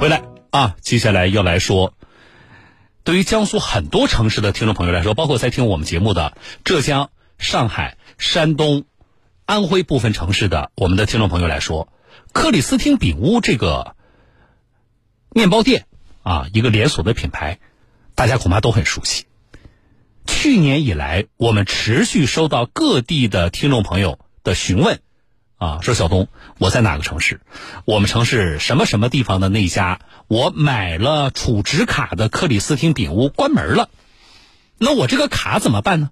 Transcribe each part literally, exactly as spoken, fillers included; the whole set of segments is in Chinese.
回来啊，接下来要来说对于江苏很多城市的听众朋友来说，包括在听我们节目的浙江、上海、山东、安徽部分城市的我们的听众朋友来说，克里斯汀饼屋这个面包店啊，一个连锁的品牌，大家恐怕都很熟悉。去年以来，我们持续收到各地的听众朋友的询问啊，说小东，我在哪个城市？我们城市什么什么地方的那家我买了储值卡的克里斯汀饼屋关门了，那我这个卡怎么办呢？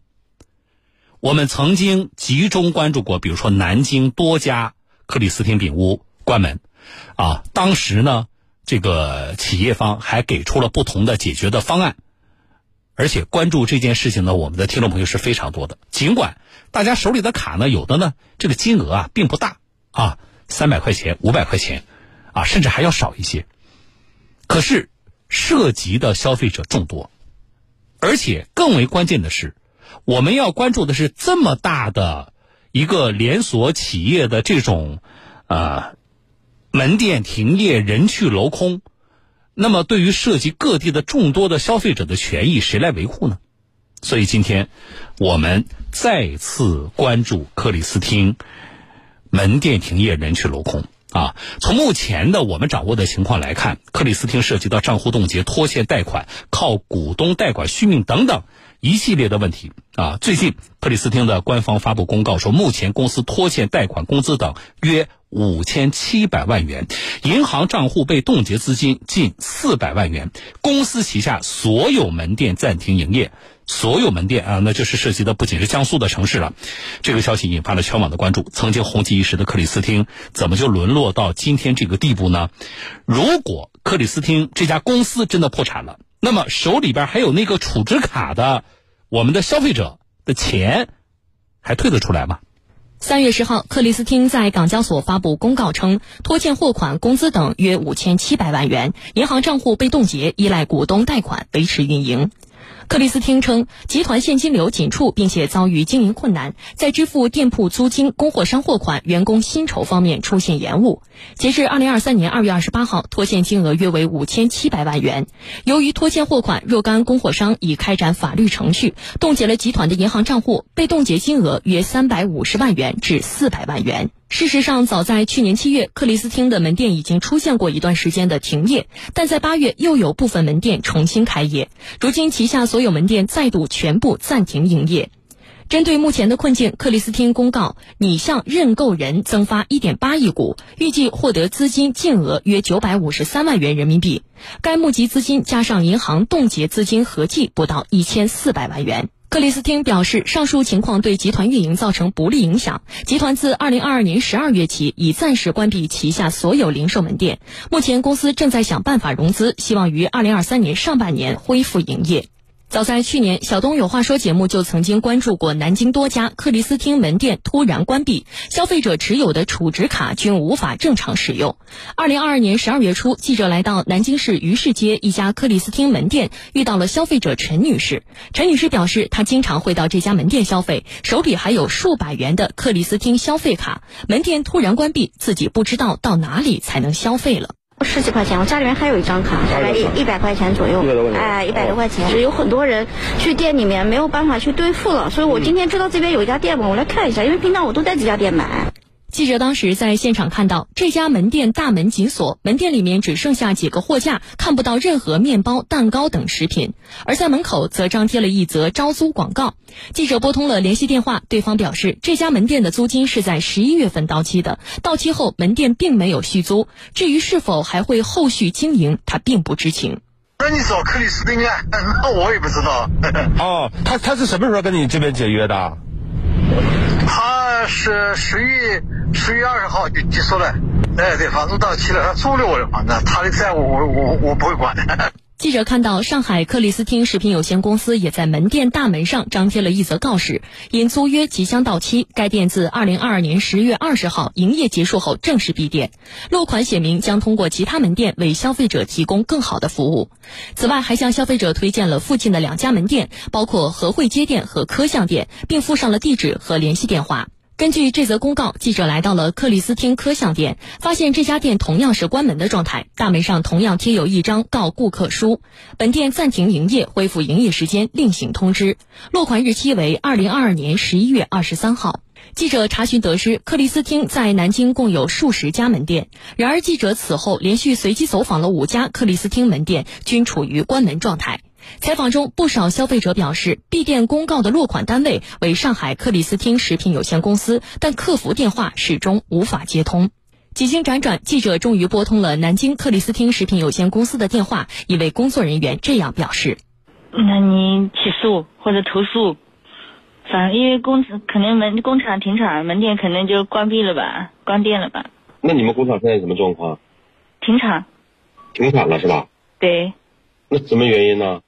我们曾经集中关注过，比如说南京多家克里斯汀饼屋关门啊，当时呢这个企业方还给出了不同的解决的方案，而且关注这件事情呢我们的听众朋友是非常多的。尽管大家手里的卡呢有的呢这个金额啊并不大啊，三百块钱五百块钱啊，甚至还要少一些，可是涉及的消费者众多，而且更为关键的是我们要关注的是这么大的一个连锁企业的这种呃门店停业，人去楼空，那么对于涉及各地的众多的消费者的权益，谁来维护呢？所以今天我们再次关注克里斯汀门店停业，人去楼空啊。从目前的我们掌握的情况来看，克里斯汀涉及到账户冻结、拖欠贷款、靠股东贷款续命等等一系列的问题啊。最近克里斯汀的官方发布公告说，目前公司拖欠贷款、工资等约五千七百万元，银行账户被冻结资金近四百万元，公司旗下所有门店暂停营业，所有门店啊，那就是涉及的不仅是江苏的城市了。这个消息引发了全网的关注，曾经红极一时的克里斯汀怎么就沦落到今天这个地步呢？如果克里斯汀这家公司真的破产了，那么手里边还有那个储值卡的我们的消费者的钱还退得出来吗？三月十号，克里斯汀在港交所发布公告称，拖欠货款、工资等约五千七百万元，银行账户被冻结，依赖股东贷款维持运营。克里斯汀称，集团现金流紧绌，并且遭遇经营困难，在支付店铺租金、供货商货款、员工薪酬方面出现延误。截至二零二三年二月二十八号，拖欠金额约为五千七百万元。由于拖欠货款，若干供货商已开展法律程序，冻结了集团的银行账户，被冻结金额约三百五十万元至四百万元。事实上，早在去年七月，克里斯汀的门店已经出现过一段时间的停业，但在八月又有部分门店重新开业，如今旗下所有门店再度全部暂停营业。针对目前的困境，克里斯汀公告拟向认购人增发 一点八亿股，预计获得资金净额约九百五十三万元人民币，该募集资金加上银行冻结资金合计不到一千四百万元。克里斯汀表示，上述情况对集团运营造成不利影响，集团自二零二二年十二月起已暂时关闭旗下所有零售门店，目前公司正在想办法融资，希望于二零二三年上半年恢复营业。早在去年，小东有话说节目就曾经关注过南京多家克里斯汀门店突然关闭，消费者持有的储值卡均无法正常使用。二零二二年十二月初，记者来到南京市于市街一家克里斯汀门店，遇到了消费者陈女士。陈女士表示，她经常会到这家门店消费，手里还有数百元的克里斯汀消费卡，门店突然关闭，自己不知道到哪里才能消费了。十几块钱，我家里面还有一张卡，大概一一百块钱左右，哎，一百多块钱。有很多人去店里面没有办法去兑付了，所以我今天知道这边有一家店嘛，我来看一下，因为平常我都在这家店买。记者当时在现场看到，这家门店大门紧锁，门店里面只剩下几个货架，看不到任何面包、蛋糕等食品，而在门口则张贴了一则招租广告。记者拨通了联系电话，对方表示，这家门店的租金是在十一月份到期的，到期后门店并没有续租，至于是否还会后续经营，他并不知情。那你找克里斯汀啊？那我也不知道。哦，他他是什么时候跟你这边解约的？他是十一十月二十号就结束了，哎，对，房子到期了，他租了我的房子，他的债务我我我不会管的。记者看到上海克里斯汀食品有限公司也在门店大门上张贴了一则告示，因租约即将到期，该店自二零二二年十月二十号营业结束后正式闭店，落款写明将通过其他门店为消费者提供更好的服务。此外，还向消费者推荐了附近的两家门店，包括和汇街店和科巷店，并附上了地址和联系电话。根据这则公告，记者来到了克里斯汀科巷店，发现这家店同样是关门的状态，大门上同样贴有一张告顾客书，本店暂停营业，恢复营业时间另行通知，落款日期为二零二二年十一月二十三号。记者查询得知，克里斯汀在南京共有数十家门店，然而记者此后连续随机走访了五家克里斯汀门店，均处于关门状态。采访中，不少消费者表示，闭店公告的落款单位为上海克里斯汀食品有限公司，但客服电话始终无法接通。几经辗转，记者终于拨通了南京克里斯汀食品有限公司的电话，一位工作人员这样表示：“那您起诉或者投诉，反正因为工肯定门工厂停产，门店肯定就关闭了吧，关店了吧。”那你们工厂现在什么状况？停产。停产了是吧？对。那什么原因呢？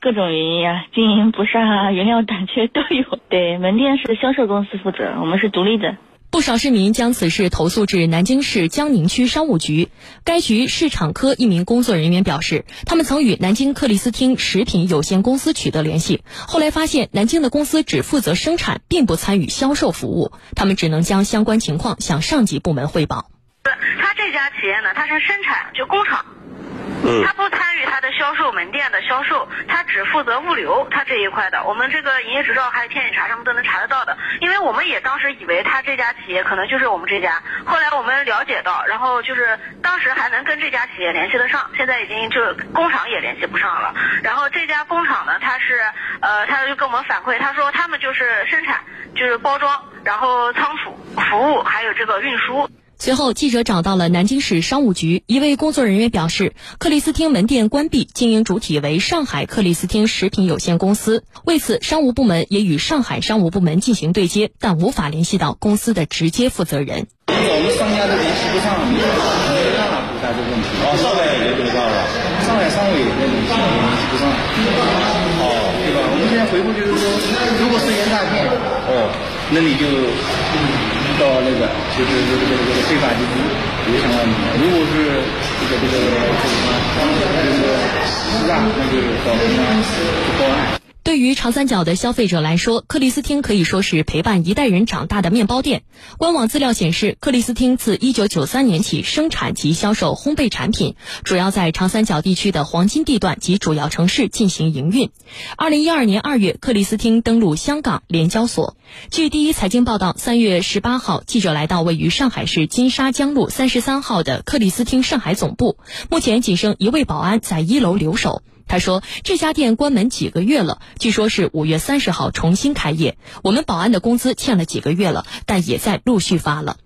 各种原因啊，经营不善啊，原料短缺都有。对，门店是销售公司负责，我们是独立的。不少市民将此事投诉至南京市江宁区商务局，该局市场科一名工作人员表示，他们曾与南京克里斯汀食品有限公司取得联系，后来发现南京的公司只负责生产，并不参与销售服务，他们只能将相关情况向上级部门汇报。他这家企业呢，他是生产，就工厂。嗯、他不参与他的销售，门店的销售，他只负责物流，他这一块的，我们这个营业执照还有天眼查上面都能查得到的。因为我们也当时以为他这家企业可能就是我们这家，后来我们了解到，然后就是当时还能跟这家企业联系得上，现在已经就工厂也联系不上了。然后这家工厂呢，他是呃，他就跟我们反馈，他说他们就是生产，就是包装，然后仓储服务，还有这个运输。随后，记者找到了南京市商务局，一位工作人员表示，克里斯汀门店关闭，经营主体为上海克里斯汀食品有限公司。为此，商务部门也与上海商务部门进行对接，但无法联系到公司的直接负责人。我们商家都联系不上，没办法回答这个问题。哦，上海也联系不上了，上海商务也联系不上。哦，对吧？我们现在回复就是说，如果是原大片，哦，那你就。嗯到那个就是这个这个这个非法集资有相关的，如果是这个这个这个欺诈，那就是到公安。对于长三角的消费者来说，克里斯汀可以说是陪伴一代人长大的面包店。官网资料显示，克里斯汀自一九九三年起生产及销售烘焙产品，主要在长三角地区的黄金地段及主要城市进行营运。二零一二年二月，克里斯汀登陆香港联交所。据第一财经报道，三月十八号，记者来到位于上海市金沙江路三十三号的克里斯汀上海总部，目前仅剩一位保安在一楼留守。他说，这家店关门几个月了，据说是五月三十号重新开业。我们保安的工资欠了几个月了，但也在陆续发了。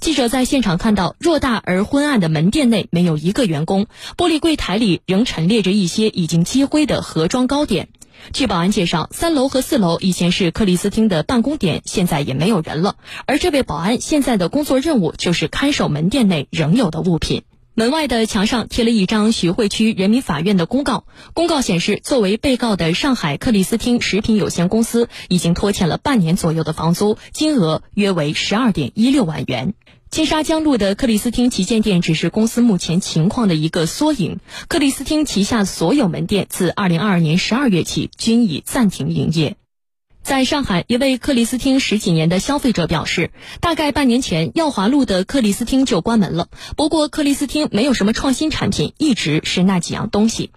记者在现场看到，偌大而昏暗的门店内没有一个员工，玻璃柜台里仍陈列着一些已经积灰的盒装糕点。据保安介绍，三楼和四楼以前是克里斯汀的办公点，现在也没有人了。而这位保安现在的工作任务就是看守门店内仍有的物品。门外的墙上贴了一张徐汇区人民法院的公告，公告显示，作为被告的上海克里斯汀食品有限公司已经拖欠了半年左右的房租，金额约为 十二点一六万元。金沙江路的克里斯汀旗舰店只是公司目前情况的一个缩影，克里斯汀旗下所有门店自二零二二年十二月起均已暂停营业。在上海，一位克里斯汀十几年的消费者表示，大概半年前，耀华路的克里斯汀就关门了。不过，克里斯汀没有什么创新产品，一直是那几样东西。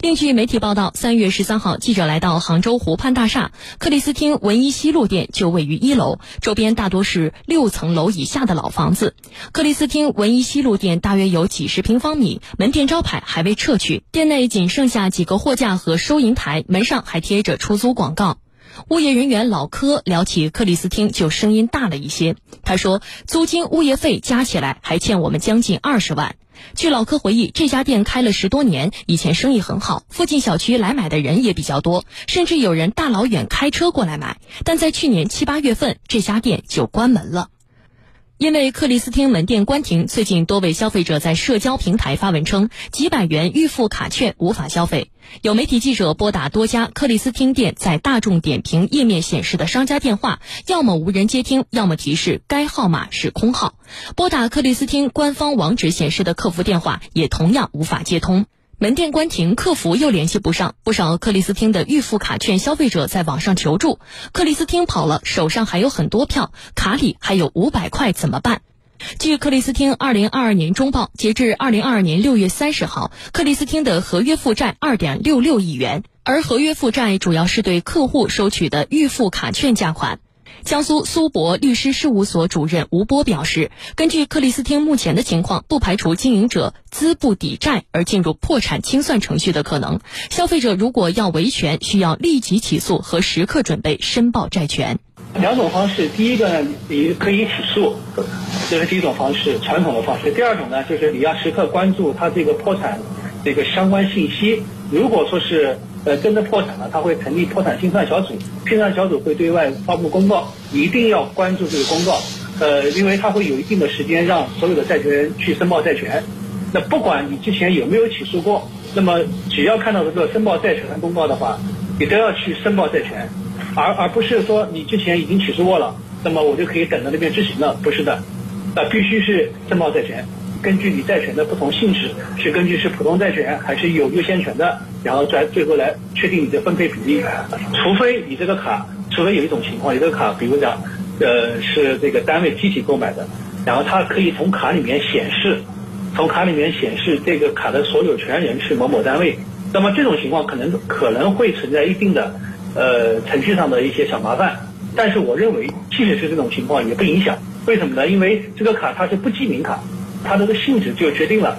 另据媒体报道，三月十三号，记者来到杭州湖畔大厦，克里斯汀文一西路店就位于一楼，周边大多是六层楼以下的老房子。克里斯汀文一西路店大约有几十平方米，门店招牌还未撤去，店内仅剩下几个货架和收银台，门上还贴着出租广告。物业人员老柯聊起克里斯汀就声音大了一些，他说租金物业费加起来还欠我们将近二十万。据老柯回忆，这家店开了十多年，以前生意很好，附近小区来买的人也比较多，甚至有人大老远开车过来买，但在去年七八月份这家店就关门了。因为克里斯汀门店关停，最近多位消费者在社交平台发文称，几百元预付卡券无法消费。有媒体记者拨打多家克里斯汀店在大众点评页面显示的商家电话，要么无人接听，要么提示该号码是空号。拨打克里斯汀官方网址显示的客服电话也同样无法接通。门店关停，客服又联系不上，不少克里斯汀的预付卡券消费者在网上求助。克里斯汀跑了，手上还有很多票，卡里还有五百块，怎么办？据克里斯汀二零二二年中报，截至二零二二年六月三十号，克里斯汀的合约负债 二点六六亿元，而合约负债主要是对客户收取的预付卡券价款。江苏苏博律师事务所主任吴波表示，根据克里斯汀目前的情况，不排除经营者资不抵债而进入破产清算程序的可能。消费者如果要维权，需要立即起诉和时刻准备申报债权。两种方式，第一个呢，你可以起诉，这是第一种方式，传统的方式。第二种呢，就是你要时刻关注他这个破产这个相关信息。如果说是呃真的破产了，他会成立破产清算小组，清算小组会对外发布公告，一定要关注这个公告，呃，因为他会有一定的时间让所有的债权人去申报债权。那不管你之前有没有起诉过，那么只要看到这个申报债权的公告的话，你都要去申报债权。而而不是说你之前已经起诉过了，那么我就可以等到那边执行了，不是的，那必须是申报债权，根据你债权的不同性质，是根据是普通债权还是有优先权的，然后再最后来确定你的分配比例。除非你这个卡，除非有一种情况，有的卡比如讲，呃是这个单位集体购买的，然后它可以从卡里面显示，从卡里面显示这个卡的所有权人是某某单位，那么这种情况可能可能会存在一定的。呃，程序上的一些小麻烦，但是我认为即使是这种情况也不影响。为什么呢？因为这个卡它是不记名卡，它这个性质就决定了，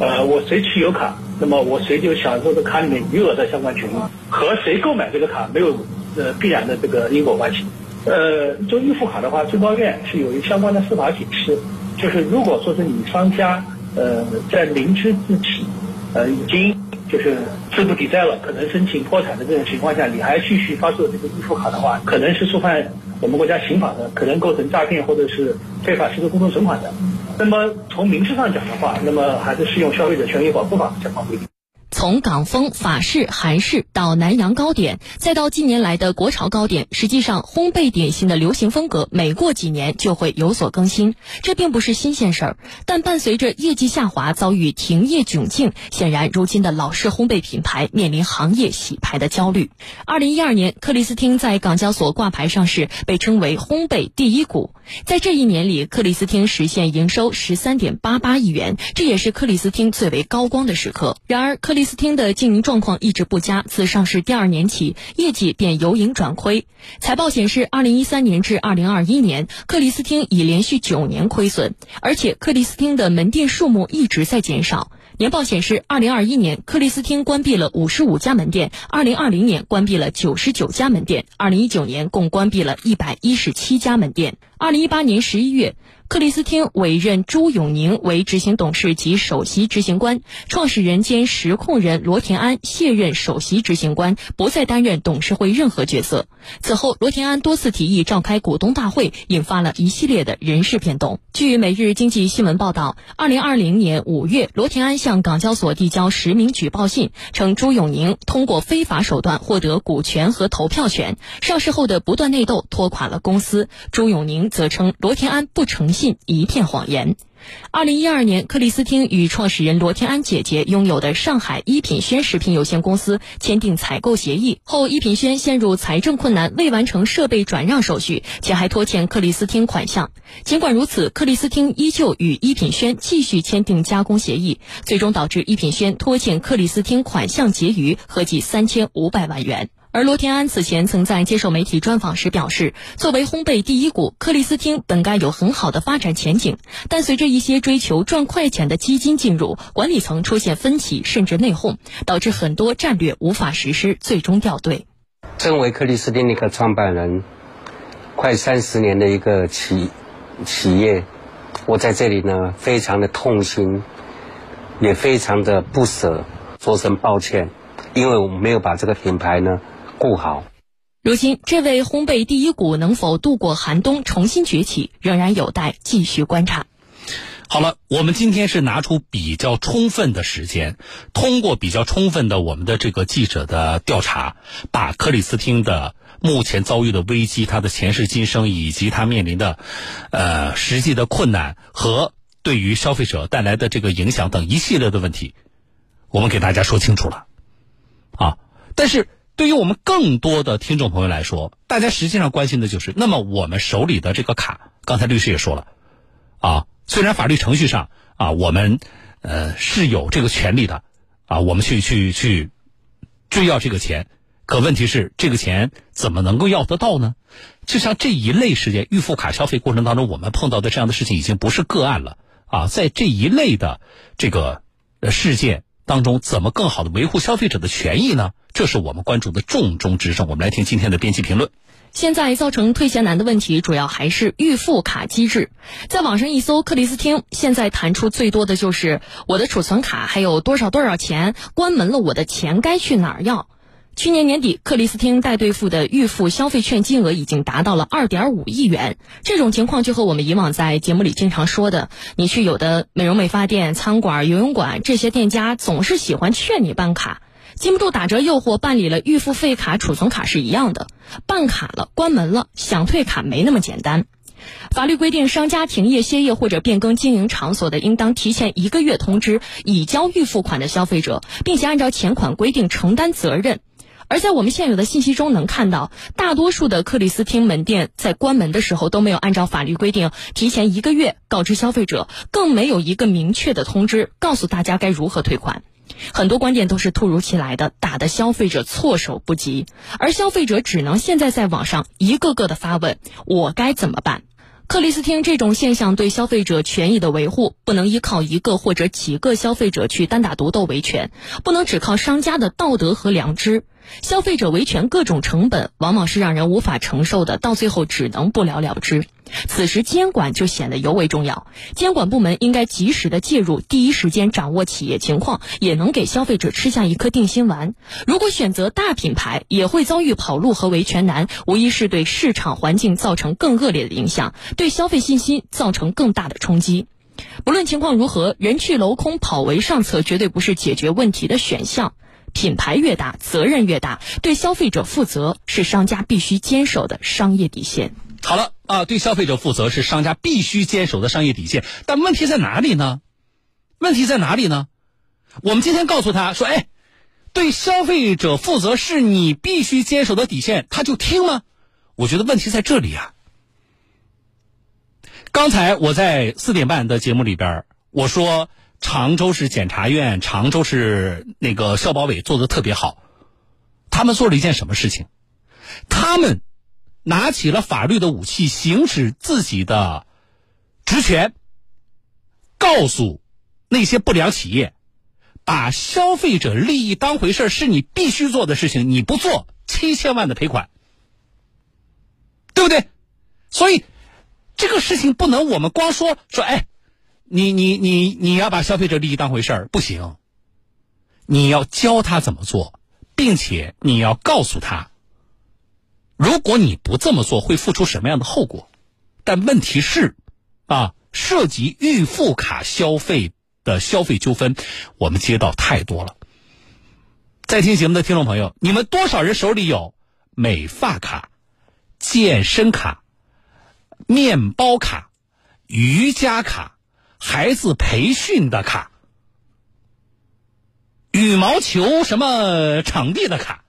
呃，我谁持有卡，那么我谁就享受这卡里面余额的相关权益，和谁购买这个卡没有呃必然的这个因果关系。呃，做预付卡的话，最高院是有一相关的司法解释，就是如果说是你商家呃在明知自己呃已经。就是资不抵债了，可能申请破产的这种情况下，你还继续发售这个预付卡的话，可能是触犯我们国家刑法的，可能构成诈骗或者是非法吸收公众存款的。那么从民事上讲的话，那么还是适用消费者权益保护法相关规定。从港风、法式、韩式到南洋糕点，再到近年来的国潮糕点，实际上烘焙点心的流行风格每过几年就会有所更新，这并不是新鲜事儿。但伴随着业绩下滑，遭遇停业窘境，显然如今的老式烘焙品牌面临行业洗牌的焦虑。二零一二年，克里斯汀在港交所挂牌上市，被称为烘焙第一股。在这一年里，克里斯汀实现营收 十三点八八亿元，这也是克里斯汀最为高光的时刻。然而，克里斯汀克里斯汀的经营状况一直不佳，自上市第二年起，业绩便由盈转亏。财报显示，二零一三年至二零二一年，克里斯汀已连续九年亏损，而且克里斯汀的门店数目一直在减少。年报显示，二零二一年克里斯汀关闭了五十五家门店，二零二零年关闭了九十九家门店，二零一九年共关闭了一百一十七家门店。二零一八年十一月，克里斯汀委任朱永宁为执行董事及首席执行官，创始人兼实控人罗田安卸任首席执行官，不再担任董事会任何角色。此后，罗田安多次提议召开股东大会，引发了一系列的人事变动。据每日经济新闻报道，二零二零年五月，罗田安向港交所递交实名举报信，称朱永宁通过非法手段获得股权和投票权，上市后的不断内斗拖垮了公司。朱永宁则称罗田安不诚信，一片谎言。二零一二年，克里斯汀与创始人罗天安姐姐拥有的上海一品轩食品有限公司签订采购协议后，一品轩陷入财政困难，未完成设备转让手续，且还拖欠克里斯汀款项。尽管如此，克里斯汀依旧与一品轩继续签订加工协议，最终导致一品轩拖欠克里斯汀款项结余合计三千五百万元。而罗天安此前曾在接受媒体专访时表示，作为烘焙第一股，克里斯汀本该有很好的发展前景，但随着一些追求赚快钱的基金进入，管理层出现分歧甚至内讧，导致很多战略无法实施，最终掉队。身为克里斯汀的一个创办人，快三十年的一个企企业，我在这里呢非常的痛心，也非常的不舍，说声抱歉，因为我没有把这个品牌呢顾好。如今，这位烘焙第一股能否度过寒冬重新崛起，仍然有待继续观察。好了，我们今天是拿出比较充分的时间，通过比较充分的我们的这个记者的调查，把克里斯汀的目前遭遇的危机，他的前世今生，以及他面临的呃实际的困难和对于消费者带来的这个影响等一系列的问题，我们给大家说清楚了啊。但是对于我们更多的听众朋友来说，大家实际上关心的就是，那么我们手里的这个卡，刚才律师也说了啊，虽然法律程序上啊，我们呃是有这个权利的啊，我们去去去追要这个钱，可问题是这个钱怎么能够要得到呢？就像这一类事件，预付卡消费过程当中我们碰到的这样的事情已经不是个案了啊，在这一类的这个事件当中，怎么更好的维护消费者的权益呢？这是我们关注的重中之重。我们来听今天的编辑评论。现在造成退钱难的问题主要还是预付卡机制。在网上一搜克里斯汀，现在弹出最多的就是我的储存卡还有多少多少钱，关门了，我的钱该去哪儿要。去年年底，克里斯汀代兑付的预付消费券金额已经达到了 二点五亿元。这种情况就和我们以往在节目里经常说的，你去有的美容美发店、餐馆、游泳馆，这些店家总是喜欢劝你办卡，禁不住打折诱惑办理了预付费卡、储存卡是一样的。办卡了，关门了，想退卡没那么简单。法律规定，商家停业、歇业或者变更经营场所的，应当提前一个月通知已交预付款的消费者，并且按照前款规定承担责任。而在我们现有的信息中能看到，大多数的克里斯汀门店在关门的时候都没有按照法律规定提前一个月告知消费者，更没有一个明确的通知告诉大家该如何退款。很多观点都是突如其来的，打得消费者措手不及，而消费者只能现在在网上一个个的发问，我该怎么办？克里斯汀这种现象对消费者权益的维护，不能依靠一个或者几个消费者去单打独斗维权，不能只靠商家的道德和良知。消费者维权各种成本往往是让人无法承受的，到最后只能不了了之。此时监管就显得尤为重要，监管部门应该及时的介入，第一时间掌握企业情况，也能给消费者吃下一颗定心丸。如果选择大品牌，也会遭遇跑路和维权难，无疑是对市场环境造成更恶劣的影响，对消费信心造成更大的冲击。不论情况如何，人去楼空、跑为上策绝对不是解决问题的选项。品牌越大，责任越大，对消费者负责是商家必须坚守的商业底线。好了啊，对消费者负责是商家必须坚守的商业底线。但问题在哪里呢？问题在哪里呢？我们今天告诉他说，哎，对消费者负责是你必须坚守的底线，他就听吗？我觉得问题在这里啊。刚才我在四点半的节目里边，我说常州市检察院、常州市那个消保委做得特别好，他们做了一件什么事情？他们拿起了法律的武器，行使自己的职权，告诉那些不良企业，把消费者利益当回事是你必须做的事情，你不做七千万的赔款，对不对？所以这个事情不能我们光说说，哎，你你你你要把消费者利益当回事儿，不行，你要教他怎么做，并且你要告诉他，如果你不这么做会付出什么样的后果。但问题是啊，涉及预付卡消费的消费纠纷我们接到太多了。在听节目的听众朋友，你们多少人手里有美发卡、健身卡、面包卡、瑜伽卡、孩子培训的卡、羽毛球什么场地的卡、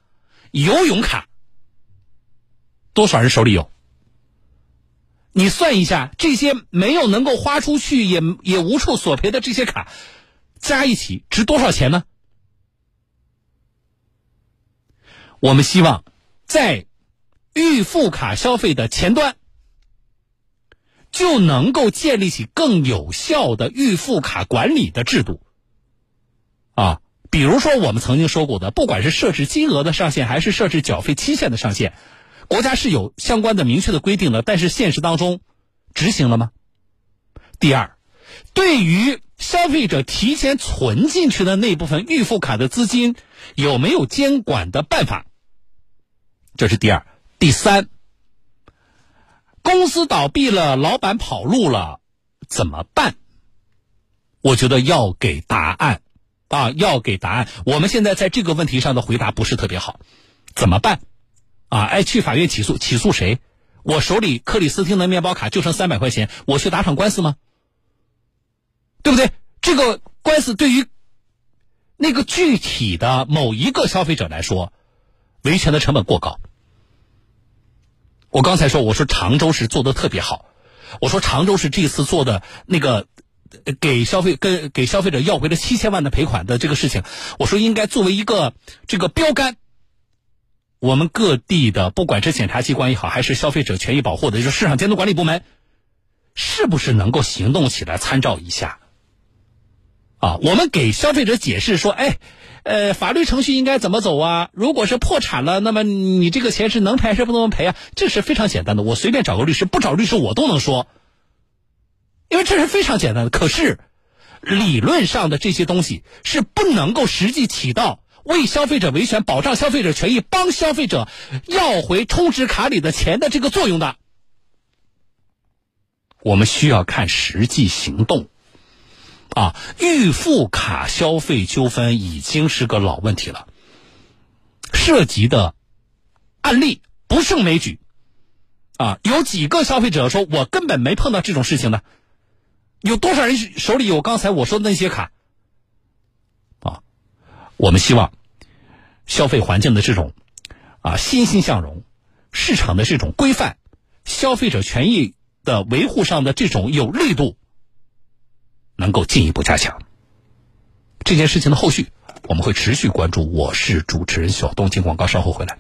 游泳卡，多少人手里有？你算一下，这些没有能够花出去也也无处索赔的这些卡加一起值多少钱呢？我们希望在预付卡消费的前端就能够建立起更有效的预付卡管理的制度啊，比如说我们曾经说过的，不管是设置金额的上限还是设置缴费期限的上限，国家是有相关的明确的规定了，但是现实当中执行了吗？第二，对于消费者提前存进去的那部分预付卡的资金，有没有监管的办法？这是第二。第三，公司倒闭了，老板跑路了，怎么办？我觉得要给答案啊，要给答案。我们现在在这个问题上的回答不是特别好，怎么办啊？哎，去法院起诉，起诉谁？我手里克里斯汀的面包卡就剩三百块钱，我去打场官司吗？对不对？这个官司对于那个具体的某一个消费者来说，维权的成本过高。我刚才说，我说常州市做得特别好，我说常州市这次做的那个给消费跟给消费者要回了七千万的赔款的这个事情，我说应该作为一个这个标杆，我们各地的不管是检察机关也好，还是消费者权益保护的，就是市场监督管理部门，是不是能够行动起来参照一下？啊，我们给消费者解释说，哎，呃，法律程序应该怎么走啊？如果是破产了，那么你这个钱是能赔是不能赔啊？这是非常简单的，我随便找个律师，不找律师我都能说，因为这是非常简单的。可是，理论上的这些东西是不能够实际起到为消费者维权、保障消费者权益、帮消费者要回充值卡里的钱的这个作用的。我们需要看实际行动。啊，预付卡消费纠纷已经是个老问题了，涉及的案例不胜枚举。啊，有几个消费者说我根本没碰到这种事情呢？有多少人手里有刚才我说的那些卡？啊，我们希望消费环境的这种啊欣欣向荣，市场的这种规范，消费者权益的维护上的这种有力度，能够进一步加强。这件事情的后续我们会持续关注。我是主持人小东，进广告，稍后回来。